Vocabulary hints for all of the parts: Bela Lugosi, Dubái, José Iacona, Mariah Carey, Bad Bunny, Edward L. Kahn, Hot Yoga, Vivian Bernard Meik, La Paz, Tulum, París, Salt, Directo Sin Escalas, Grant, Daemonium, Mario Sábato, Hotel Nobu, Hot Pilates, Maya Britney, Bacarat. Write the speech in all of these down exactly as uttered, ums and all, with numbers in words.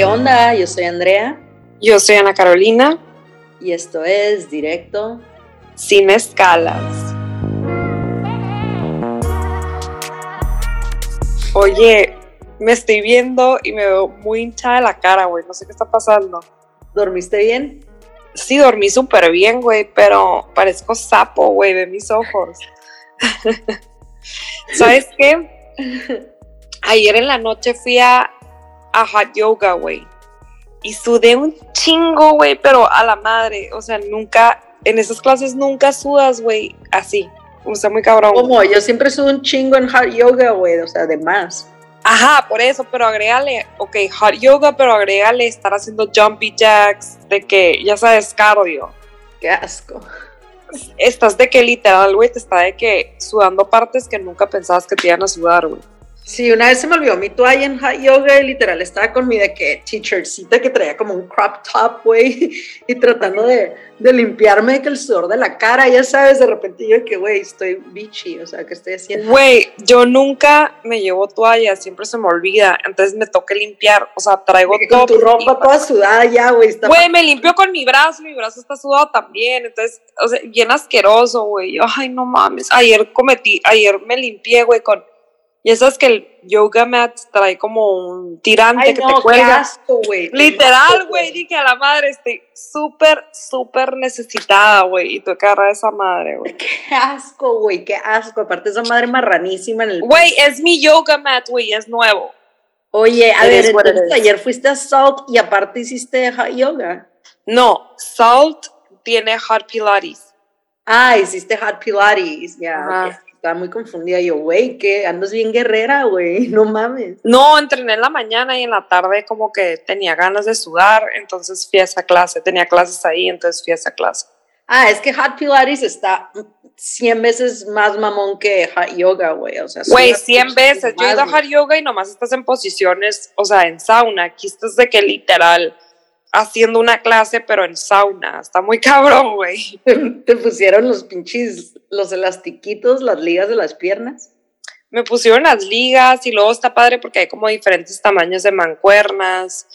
¿Qué onda? Yo soy Andrea. Yo soy Ana Carolina. Y esto es Directo Sin Escalas. Oye, me estoy viendo y me veo muy hinchada de la cara, güey. No sé qué está pasando. ¿Dormiste bien? Sí, dormí súper bien, güey, pero parezco sapo, güey, de mis ojos. ¿Sabes qué? Ayer en la noche fui a, a Hot Yoga, güey, y sudé un chingo, güey, pero a la madre, o sea, nunca, en esas clases nunca sudas, güey, así, o sea, muy cabrón. ¿Cómo? Yo siempre sudo un chingo en Hot Yoga, güey, o sea, de más. Ajá, por eso, pero agrégale, ok, Hot Yoga, pero agrégale estar haciendo jumpy jacks, de que, ya sabes, cardio. Qué asco. Estás de que literal, güey, te está de que sudando partes que nunca pensabas que te iban a sudar, güey. Sí, una vez se me olvidó mi toalla en Hot Yoga y literal estaba con mi de que t-shirtcita que traía como un crop top, güey, y tratando de, de limpiarme de que el sudor de la cara, ya sabes, de repente yo de que, güey, estoy bichi, o sea, ¿qué estoy haciendo? Güey, yo nunca me llevo toalla, siempre se me olvida, entonces me toca limpiar, o sea, traigo todo. Con tu ropa y toda sudada ya, güey. Güey, me limpio con mi brazo, mi brazo está sudado también, entonces, o sea, bien asqueroso, güey. Ay, no mames, ayer cometí, ayer me limpié, güey, con... Y eso es que el yoga mat trae como un tirante. Ay, que no, te cuelga. Asco, wey, literal, güey, dije a la madre, estoy súper, súper necesitada, güey, y tú agarras esa madre, güey. Qué asco, güey, qué asco, aparte esa madre marranísima en el... Güey, es mi yoga mat, güey, es nuevo. Oye, a ver, entonces ayer fuiste a Salt y aparte hiciste Hot Yoga. No, Salt tiene Hot Pilates. Ah, hiciste Hot Pilates, ya, yeah, ah. Okay. Estaba muy confundida, yo, güey, que andas bien guerrera, güey, no mames. No, entrené en la mañana y en la tarde como que tenía ganas de sudar, entonces fui a esa clase, tenía clases ahí, entonces fui a esa clase. Ah, es que Hot Pilates está cien veces más mamón que Hot Yoga, güey, o sea. Güey, cien veces, yo he ido a Hot Yoga y nomás estás en posiciones, o sea, en sauna, aquí estás de que literal... haciendo una clase, pero en sauna. Está muy cabrón, güey. ¿Te pusieron los pinches, los elastiquitos, las ligas de las piernas? Me pusieron las ligas y luego está padre porque hay como diferentes tamaños de mancuernas,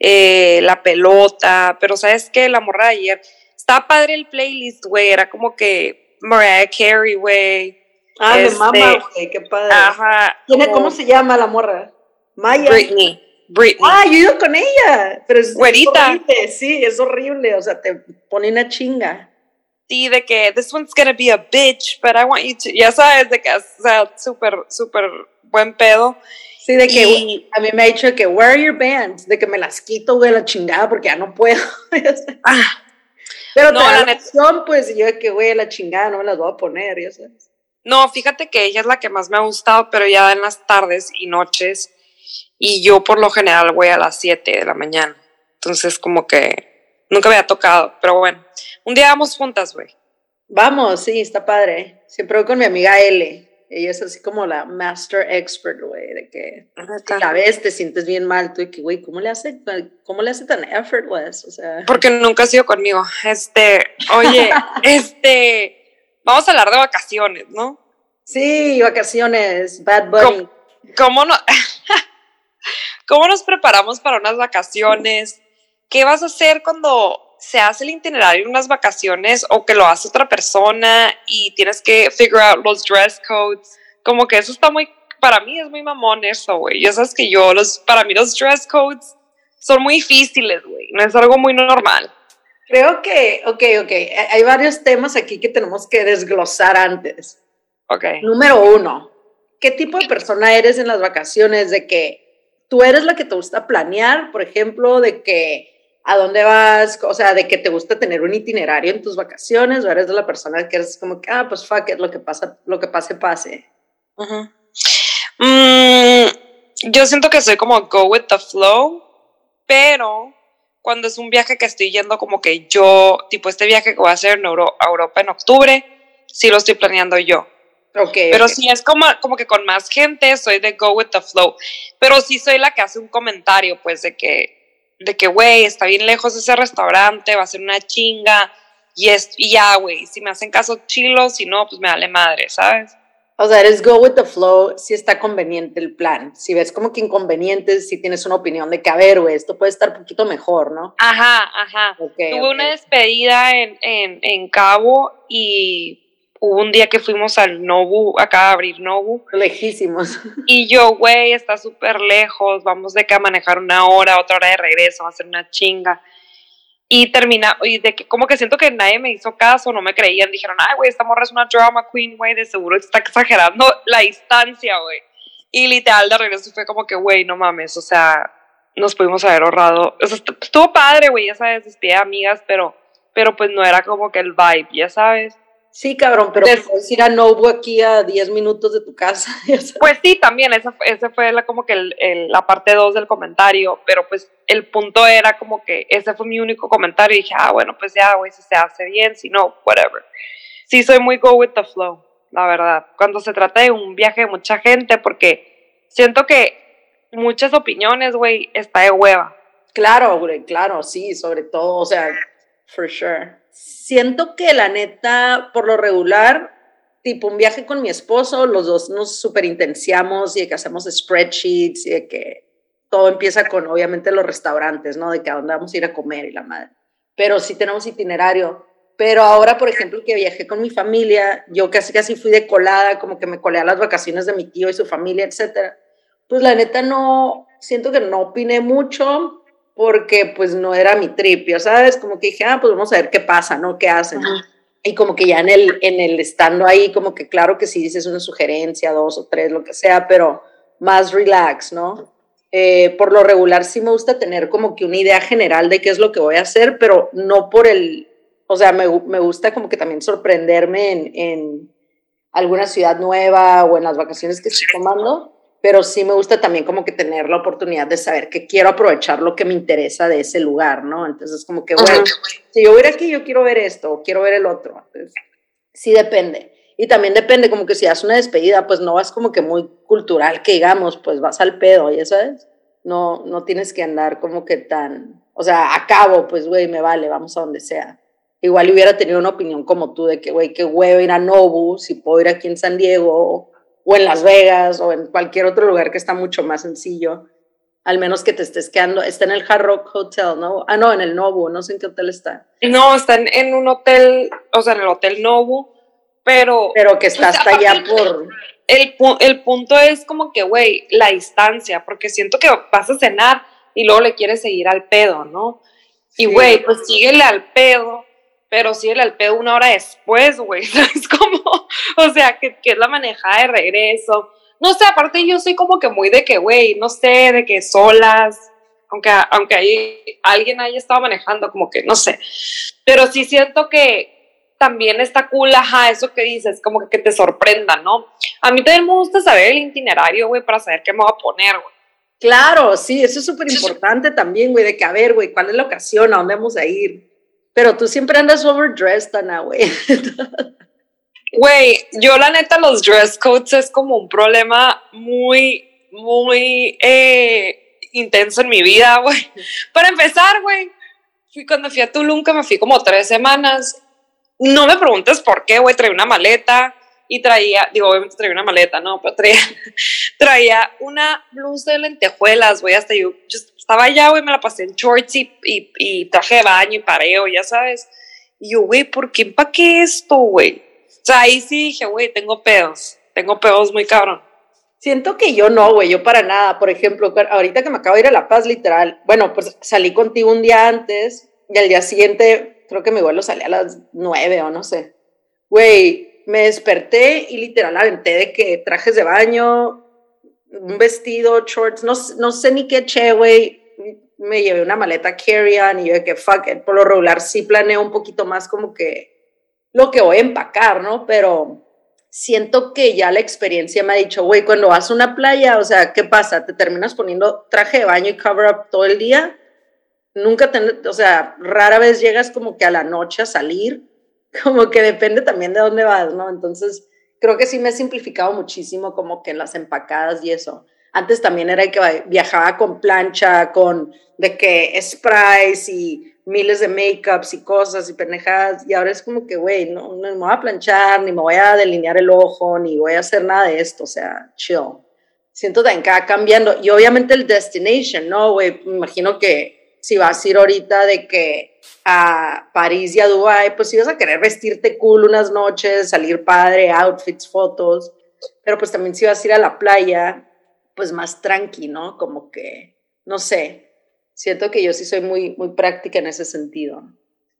eh, la pelota, pero ¿sabes qué? La morra de ayer. Está padre el playlist, güey. Era como que Mariah Carey, güey. Ah, este, de mamá, güey. Qué padre. Ajá. ¿Cómo, ¿Cómo se llama la morra? Maya Britney. Britney. Ah, yo he ido con ella, pero es güerita. Sí, es horrible, o sea, te pone una chinga. Sí, de que, this one's gonna be a bitch, but I want you to, ya sabes, de que, o sea, súper, súper buen pedo. Sí, de que, y, a mí me ha dicho que, where are your bands? De que me las quito, güey, la chingada, porque ya no puedo. Ah, pero no, la razón, pues, yo de que, güey, la chingada, no me las voy a poner, ya sabes. No, fíjate que ella es la que más me ha gustado, pero ya en las tardes y noches. Y yo por lo general voy a las siete de la mañana. Entonces como que nunca me había tocado. Pero bueno, un día vamos juntas, güey. Vamos, sí, está padre. Siempre voy con mi amiga L. Ella es así como la master expert, güey. De que si la ves te sientes bien mal. Tú y que, güey, ¿cómo le hace, ¿cómo le hace tan effortless? O sea. Porque nunca ha sido conmigo. Este, oye, este, vamos a hablar de vacaciones, ¿no? Sí, vacaciones, Bad Bunny. ¿Cómo, cómo no...? ¿Cómo nos preparamos para unas vacaciones? ¿Qué vas a hacer cuando se hace el itinerario de unas vacaciones o que lo hace otra persona y tienes que figure out los dress codes? Como que eso está muy, para mí es muy mamón eso, güey. Ya sabes que yo, los, para mí los dress codes son muy difíciles, güey. No es algo muy normal. Creo que, ok, ok. Hay varios temas aquí que tenemos que desglosar antes. Ok. Número uno, ¿qué tipo de persona eres en las vacaciones? ¿De qué? ¿Tú eres la que te gusta planear, por ejemplo, de que a dónde vas? O sea, de que te gusta tener un itinerario en tus vacaciones, o eres de la persona que eres como que, ah, pues fuck it, lo que pasa, lo que pase, pase. Uh-huh. Mm, yo siento que soy como go with the flow, pero cuando es un viaje que estoy yendo como que yo, tipo este viaje que voy a hacer en Euro- a Europa en octubre, sí lo estoy planeando yo. Okay, pero okay. Si es como, como que con más gente soy de go with the flow, pero sí soy la que hace un comentario pues de que, de que güey, está bien lejos ese restaurante, va a ser una chinga y, es, y ya güey, si me hacen caso chilo, si no pues me vale madre, ¿sabes? O sea, eres go with the flow si está conveniente el plan. Si ves como que inconvenientes, si tienes una opinión de que, a ver, güey, esto puede estar un poquito mejor, ¿no? Ajá, ajá. Okay, Tuve okay. una despedida en, en, en Cabo y hubo un día que fuimos al Nobu, acá a abrir Nobu. Lejísimos. Y yo, güey, está súper lejos, vamos de acá a manejar una hora, otra hora de regreso, va a ser una chinga. Y termina, y de que como que siento que nadie me hizo caso, no me creían, dijeron, ay, güey, esta morra es una drama queen, güey, de seguro está exagerando la distancia, güey. Y literal de regreso fue como que, güey, no mames, o sea, nos pudimos haber ahorrado, o sea, estuvo padre, güey, ya sabes, despide de amigas, pero, pero pues no era como que el vibe, ya sabes. Sí, cabrón, pero Des- puedes ir a Nobu aquí a diez minutos de tu casa. Pues sí, también, esa, esa fue la, como que el, el, la parte dos del comentario, pero pues el punto era como que ese fue mi único comentario y dije, ah, bueno, pues ya, güey, si se hace bien, si no, whatever. Sí, soy muy go with the flow, la verdad, cuando se trata de un viaje de mucha gente, porque siento que muchas opiniones, güey, está de hueva. Claro, güey, claro, sí, sobre todo, o sea, for sure. Siento que la neta, por lo regular, tipo un viaje con mi esposo, los dos nos superintenciamos y de que hacemos spreadsheets y de que todo empieza con, obviamente, los restaurantes, ¿no? De que a dónde vamos a ir a comer y la madre. Pero sí tenemos itinerario. Pero ahora, por ejemplo, que viajé con mi familia, yo casi casi fui de colada, como que me colé a las vacaciones de mi tío y su familia, etcétera. Pues la neta no, siento que no opiné mucho, porque pues no era mi trip, ya sabes, como que dije, ah, pues vamos a ver qué pasa, ¿no? ¿Qué hacen? Ajá. Y como que ya en el, en el estando ahí, como que claro que sí dices una sugerencia, dos o tres, lo que sea, pero más relax, ¿no? Eh, por lo regular sí me gusta tener como que una idea general de qué es lo que voy a hacer, pero no por el, o sea, me, me gusta como que también sorprenderme en, en alguna ciudad nueva o en las vacaciones que estoy tomando, pero sí me gusta también como que tener la oportunidad de saber que quiero aprovechar lo que me interesa de ese lugar, ¿no? Entonces, como que, bueno, si yo voy aquí, yo quiero ver esto, o quiero ver el otro. Entonces, sí depende. Y también depende, como que si haces una despedida, pues no vas como que muy cultural, que digamos, pues vas al pedo, ¿ya sabes? No, no tienes que andar como que tan, o sea, a Cabo, pues, güey, me vale, vamos a donde sea. Igual hubiera tenido una opinión como tú de que, güey, qué huevo ir a Nobu, si puedo ir aquí en San Diego, o en Las Vegas, o en cualquier otro lugar que está mucho más sencillo, al menos que te estés quedando, está en el Hard Rock Hotel, ¿no? Ah, no, en el Nobu, no sé en qué hotel está. No, está en, en un hotel, o sea, en el Hotel Nobu, pero... Pero que está hasta allá por... El, el punto es como que, güey, la distancia, porque siento que vas a cenar y luego le quieres seguir al pedo, ¿no? Y, güey, sí, pues síguele al pedo, pero síguele al pedo una hora después, güey, ¿sabes cómo? O sea, que, que es la manejada de regreso. No sé, aparte yo soy como que muy de que, güey, no sé, de que solas, aunque, aunque hay, alguien haya estado manejando, como que, no sé. Pero sí siento que también está cool, ajá, eso que dices, como que, que te sorprenda, ¿no? A mí también me gusta saber el itinerario, güey, para saber qué me voy a poner, güey. Claro, sí, eso es súper importante también, güey, de que, a ver, güey, ¿cuál es la ocasión? ¿A dónde vamos a ir? Pero tú siempre andas overdressed, Ana, güey. Güey, yo la neta los dress codes es como un problema muy, muy eh, intenso en mi vida, güey. Para empezar, güey, fui cuando fui a Tulum, que me fui como tres semanas, no me preguntes por qué, güey, traía una maleta y traía, digo, obviamente traía una maleta, no, pero traía, traía una blusa de lentejuelas, güey, hasta yo, yo estaba allá, güey, me la pasé en shorts y, y, y traje de baño y pareo, ya sabes. Y yo, güey, ¿por qué empaqué esto, güey? O sea, ahí sí dije, güey, tengo pedos, tengo pedos muy cabrón. Siento que yo no, güey, yo para nada. Por ejemplo, ahorita que me acabo de ir a La Paz, literal, bueno, pues salí contigo un día antes y al día siguiente, creo que mi vuelo salía a las nueve o no sé. Güey, me desperté y literal aventé de que trajes de baño, un vestido, shorts, no, no sé ni qué che, güey. Me llevé una maleta carry-on y yo de que fuck it. Por lo regular sí planeo un poquito más como que lo que voy a empacar, ¿no? Pero siento que ya la experiencia me ha dicho, güey, cuando vas a una playa, o sea, ¿qué pasa? ¿Te terminas poniendo traje de baño y cover-up todo el día? Nunca, ten, o sea, rara vez llegas como que a la noche a salir, como que depende también de dónde vas, ¿no? Entonces, creo que sí me he simplificado muchísimo como que en las empacadas y eso. Antes también era que viajaba con plancha, con de que sprays y miles de make-ups y cosas y pendejadas, y ahora es como que, güey, no, no me voy a planchar, ni me voy a delinear el ojo, ni voy a hacer nada de esto, o sea, chill. Siento que acá cambiando, y obviamente el destination, ¿no, güey? Me imagino que si vas a ir ahorita de que a París y a Dubái, pues si vas a querer vestirte cool unas noches, salir padre, outfits, fotos, pero pues también si vas a ir a la playa, pues más tranqui, ¿no? Como que, no sé, siento que yo sí soy muy, muy práctica en ese sentido.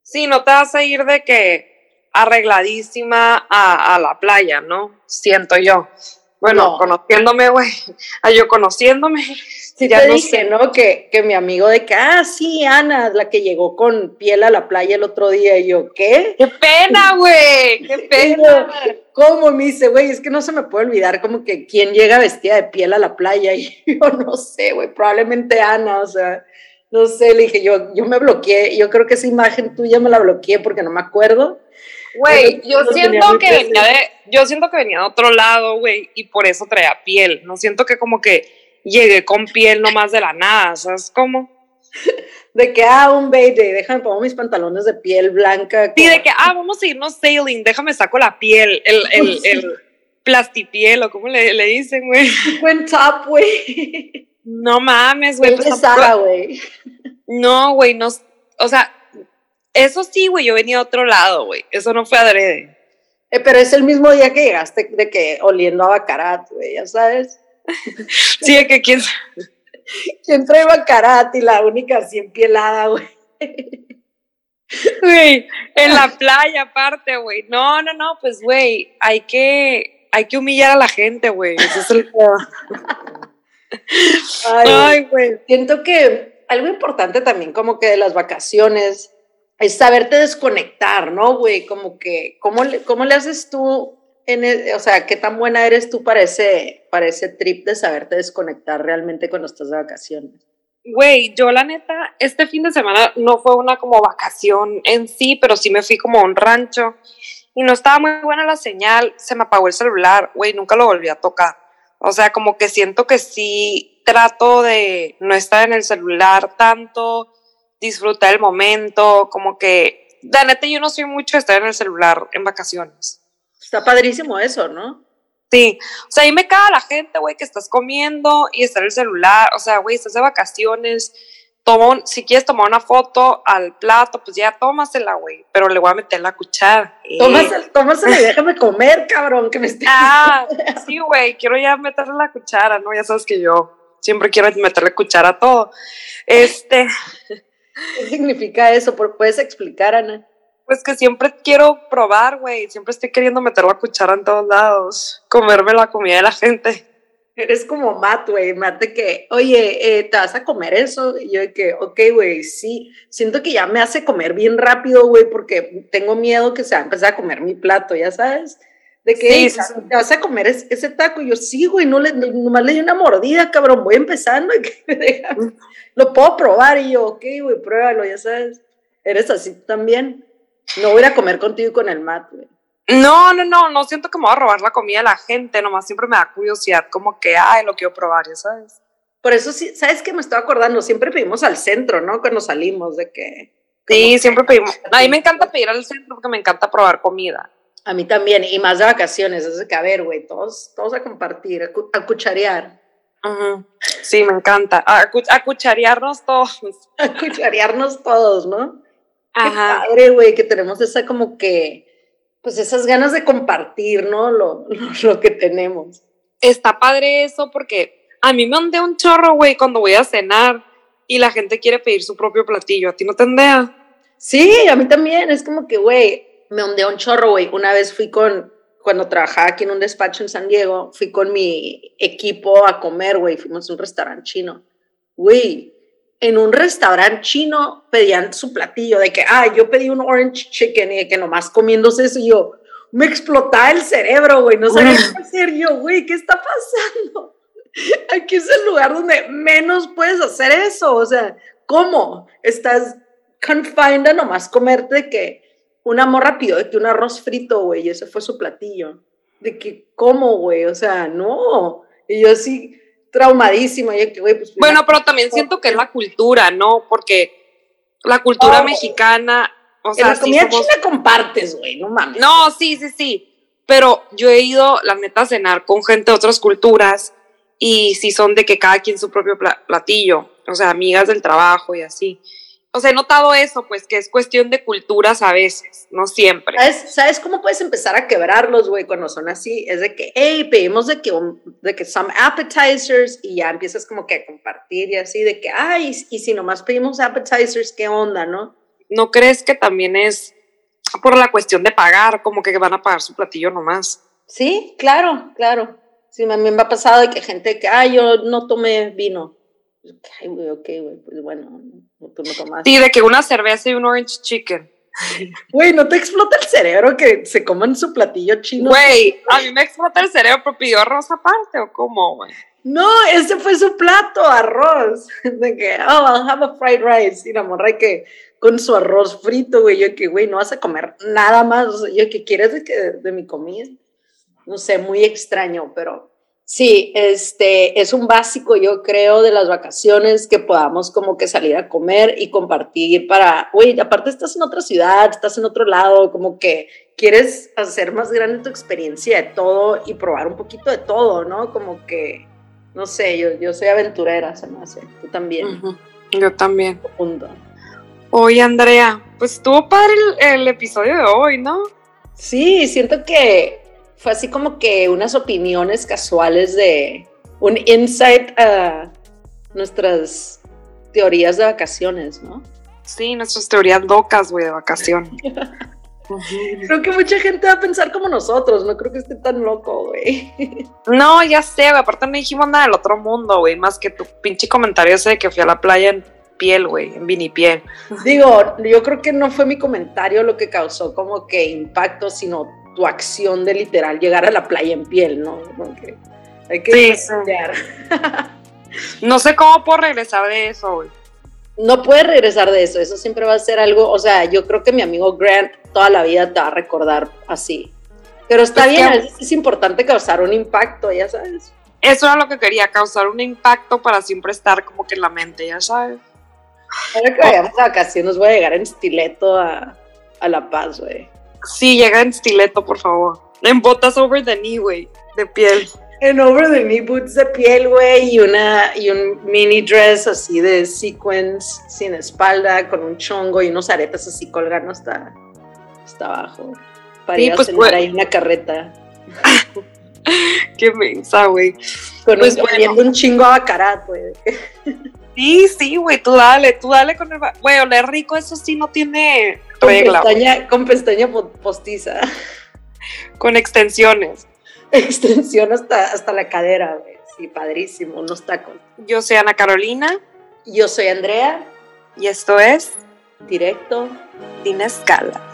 Sí, no te vas a ir de que arregladísima a, a la playa, ¿no? Siento yo. Bueno, no. Conociéndome, güey, yo conociéndome. Sí, ya te no dije, sé. ¿No? Que, que mi amigo de que, ah, sí, Ana, la que llegó con piel a la playa el otro día. Y yo, ¿qué? ¡Qué pena, güey! ¡Qué pena! ¿Cómo? Me dice, güey, es que no se me puede olvidar como que quién llega vestida de piel a la playa. Y yo, no sé, güey, probablemente Ana, o sea... No sé, le dije, yo, yo me bloqueé, yo creo que esa imagen tuya me la bloqueé porque no me acuerdo. Güey, yo, yo siento que venía de, yo siento que venía de otro lado, güey, y por eso traía piel. No siento que como que llegué con piel nomás de la nada, ¿sabes cómo? De que, ah, un baby, déjame pongo mis pantalones de piel blanca. Sí, como... de que, ah, vamos a irnos sailing, déjame saco la piel, el, el, el, el plastipiel, o como le, le dicen, güey. Buen top, güey. No mames, güey. güey. No, güey, no. O sea, eso sí, güey, yo venía a otro lado, güey. Eso no fue adrede. Eh, pero es el mismo día que llegaste de que oliendo a Bacarat, güey, ya sabes. Sí, de que quién... ¿Quién trae Bacarat y la única así empielada, güey? Güey, en la playa aparte, güey. No, no, no, pues, güey, hay que, hay que humillar a la gente, güey. Eso es el... Ay, güey, siento que algo importante también como que de las vacaciones es saberte desconectar, ¿no, güey? Como que, ¿cómo le, cómo le haces tú, en el, o sea, qué tan buena eres tú para ese, para ese trip de saberte desconectar realmente cuando estás de vacaciones? Güey, yo la neta, este fin de semana no fue una como vacación en sí, pero sí me fui como a un rancho y no estaba muy buena la señal, se me apagó el celular, güey, nunca lo volví a tocar. O sea, como que siento que sí trato de no estar en el celular tanto, disfrutar el momento, como que... La neta, yo no soy mucho de estar en el celular en vacaciones. Está padrísimo eso, ¿no? Sí. O sea, ahí me caga la gente, güey, que estás comiendo y está en el celular. O sea, güey, estás de vacaciones. Toma un, si quieres tomar una foto al plato, pues ya tómasela, güey. Pero le voy a meter la cuchara. Eh. Tómasela, tómasela y déjame comer, cabrón, que me esté... Ah, sí, güey, quiero ya meterle la cuchara, ¿no? Ya sabes que yo siempre quiero meterle cuchara a todo. Este... ¿Qué significa eso? ¿Puedes explicar, Ana? Pues que siempre quiero probar, güey. Siempre estoy queriendo meter la cuchara en todos lados. Comerme la comida de la gente. Eres como Matt, güey, Matt de que, oye, eh, ¿te vas a comer eso? Y yo de que, ok, güey, sí. Siento que ya me hace comer bien rápido, güey, porque tengo miedo que se va a empezar a comer mi plato, ¿ya sabes? De que, sí, sí, ¿te vas a comer ese, ese taco? Y yo, sí, güey, no le, nomás le di una mordida, cabrón, voy empezando. Y que déjame, lo puedo probar. Y yo, ok, güey, pruébalo, ya sabes. Eres así también. No voy a comer contigo y con el Matt, güey. No, no, no, no siento que me voy a robar la comida de la gente, nomás siempre me da curiosidad, como que, ay, lo quiero probar, ya sabes. Por eso, sí, ¿sabes qué? Me estoy acordando, siempre pedimos al centro, ¿no? Cuando salimos de que... Sí, que siempre pedimos, a mí me encanta pedir al centro porque me encanta probar comida. A mí también, y más de vacaciones, es de que, a ver, güey, todos, todos a compartir, a, cu- a cucharear. Uh-huh. Sí, me encanta, a, cu- a cucharearnos todos. A cucharearnos todos, ¿no? Ajá. Qué padre, güey, que tenemos esa como que... pues esas ganas de compartir, ¿no? Lo, lo, lo que tenemos. Está padre eso porque a mí me ondea un chorro, güey, cuando voy a cenar y la gente quiere pedir su propio platillo. ¿A ti no te ondea? Sí, a mí también. Es como que, güey, me ondea un chorro, güey. Una vez fui con, cuando trabajaba aquí en un despacho en San Diego, fui con mi equipo a comer, güey. Fuimos a un restaurante chino. Güey, en un restaurante chino pedían su platillo de que, ah, yo pedí un orange chicken y de que nomás comiéndose eso y yo, me explotaba el cerebro, güey, no sabía qué hacer yo, güey, ¿qué está pasando? Aquí es el lugar donde menos puedes hacer eso, o sea, ¿cómo? Estás confined a nomás comerte de que una morra pidió de que un arroz frito, güey, y ese fue su platillo, de que, ¿cómo, güey? O sea, no, y yo sí... traumadísima. Yo, wey, pues, bueno, pero también siento que es la cultura, ¿no? Porque la cultura oh, mexicana, o sea, en la comida sí somos... china compartes, güey, no mames. No, sí, sí, sí, pero yo he ido, la neta, a cenar con gente de otras culturas y sí son de que cada quien su propio platillo, o sea, amigas del trabajo y así. O sea, he notado eso, pues, que es cuestión de culturas a veces, no siempre. ¿Sabes, ¿sabes cómo puedes empezar a quebrarlos, güey, cuando son así? Es de que, hey, pedimos de que, de que some appetizers y ya empiezas como que a compartir y así, de que, ay, y, y si nomás pedimos appetizers, ¿qué onda, no? ¿No crees que también es por la cuestión de pagar, como que van a pagar su platillo nomás? Sí, claro, claro. Sí, también me ha pasado de que gente que, ay, yo no tomé vino. Ay, güey, ok, güey, pues bueno, tú no tomas. Sí, de que una cerveza y un orange chicken. Güey, ¿no te explota el cerebro que se coman su platillo chino? Güey, a mí me explota el cerebro, pero pidió arroz aparte, ¿o cómo, güey? No, ese fue su plato, arroz. De que, oh, I'll have a fried rice. Y la morra que con su arroz frito, güey, yo que, güey, no vas a comer nada más. O sea, yo que quieres de, que, de mi comida. No sé, muy extraño, pero... Sí, este, es un básico, yo creo, de las vacaciones que podamos como que salir a comer y compartir para, güey, aparte estás en otra ciudad, estás en otro lado, como que quieres hacer más grande tu experiencia de todo y probar un poquito de todo, ¿no? Como que, no sé, yo, yo soy aventurera, se me hace, tú también. Uh-huh. Yo también. Punto. Oye, Andrea, pues estuvo padre el, el episodio de hoy, ¿no? Sí, siento que... Fue así como que unas opiniones casuales de un insight a nuestras teorías de vacaciones, ¿no? Sí, nuestras teorías locas, güey, de vacación. Creo que mucha gente va a pensar como nosotros, no creo que esté tan loco, güey. No, ya sé, güey, aparte no dijimos nada del otro mundo, güey, más que tu pinche comentario ese de que fui a la playa en piel, güey, en vinipiel. Digo, yo creo que no fue mi comentario lo que causó como que impacto, sino... tu acción de literal llegar a la playa en piel, ¿no? Porque hay que sí, sí. No sé cómo puedo regresar de eso, güey. No puedes regresar de eso, eso siempre va a ser algo, o sea, yo creo que mi amigo Grant toda la vida te va a recordar así. Pero está pues bien, a veces es importante causar un impacto, ya sabes. Eso era lo que quería, causar un impacto para siempre estar como que en la mente, ya sabes. Ahora que vayamos oh. a vacaciones voy a llegar en estileto a, a La Paz, güey. Sí, llega en estileto, por favor. En botas over the knee, güey, de piel. En over the knee boots de piel, güey, y, una, y un mini dress así de sequins, sin espalda, con un chongo y unos aretes así colgando hasta, hasta abajo. Para sí, ir pues, a cenar ahí una carreta. Qué mensa, güey. Con pues, un, bueno. un chingo a Bacarat, güey. Sí, sí, güey, tú dale, tú dale con el... Güey, oler rico, eso sí no tiene... Con regla, pestaña, con pestaña postiza. Con extensiones. Extensión hasta, hasta la cadera, güey. Sí, padrísimo, unos tacos. Yo soy Ana Carolina. Yo soy Andrea. Y esto es... Directo Sin Escalas.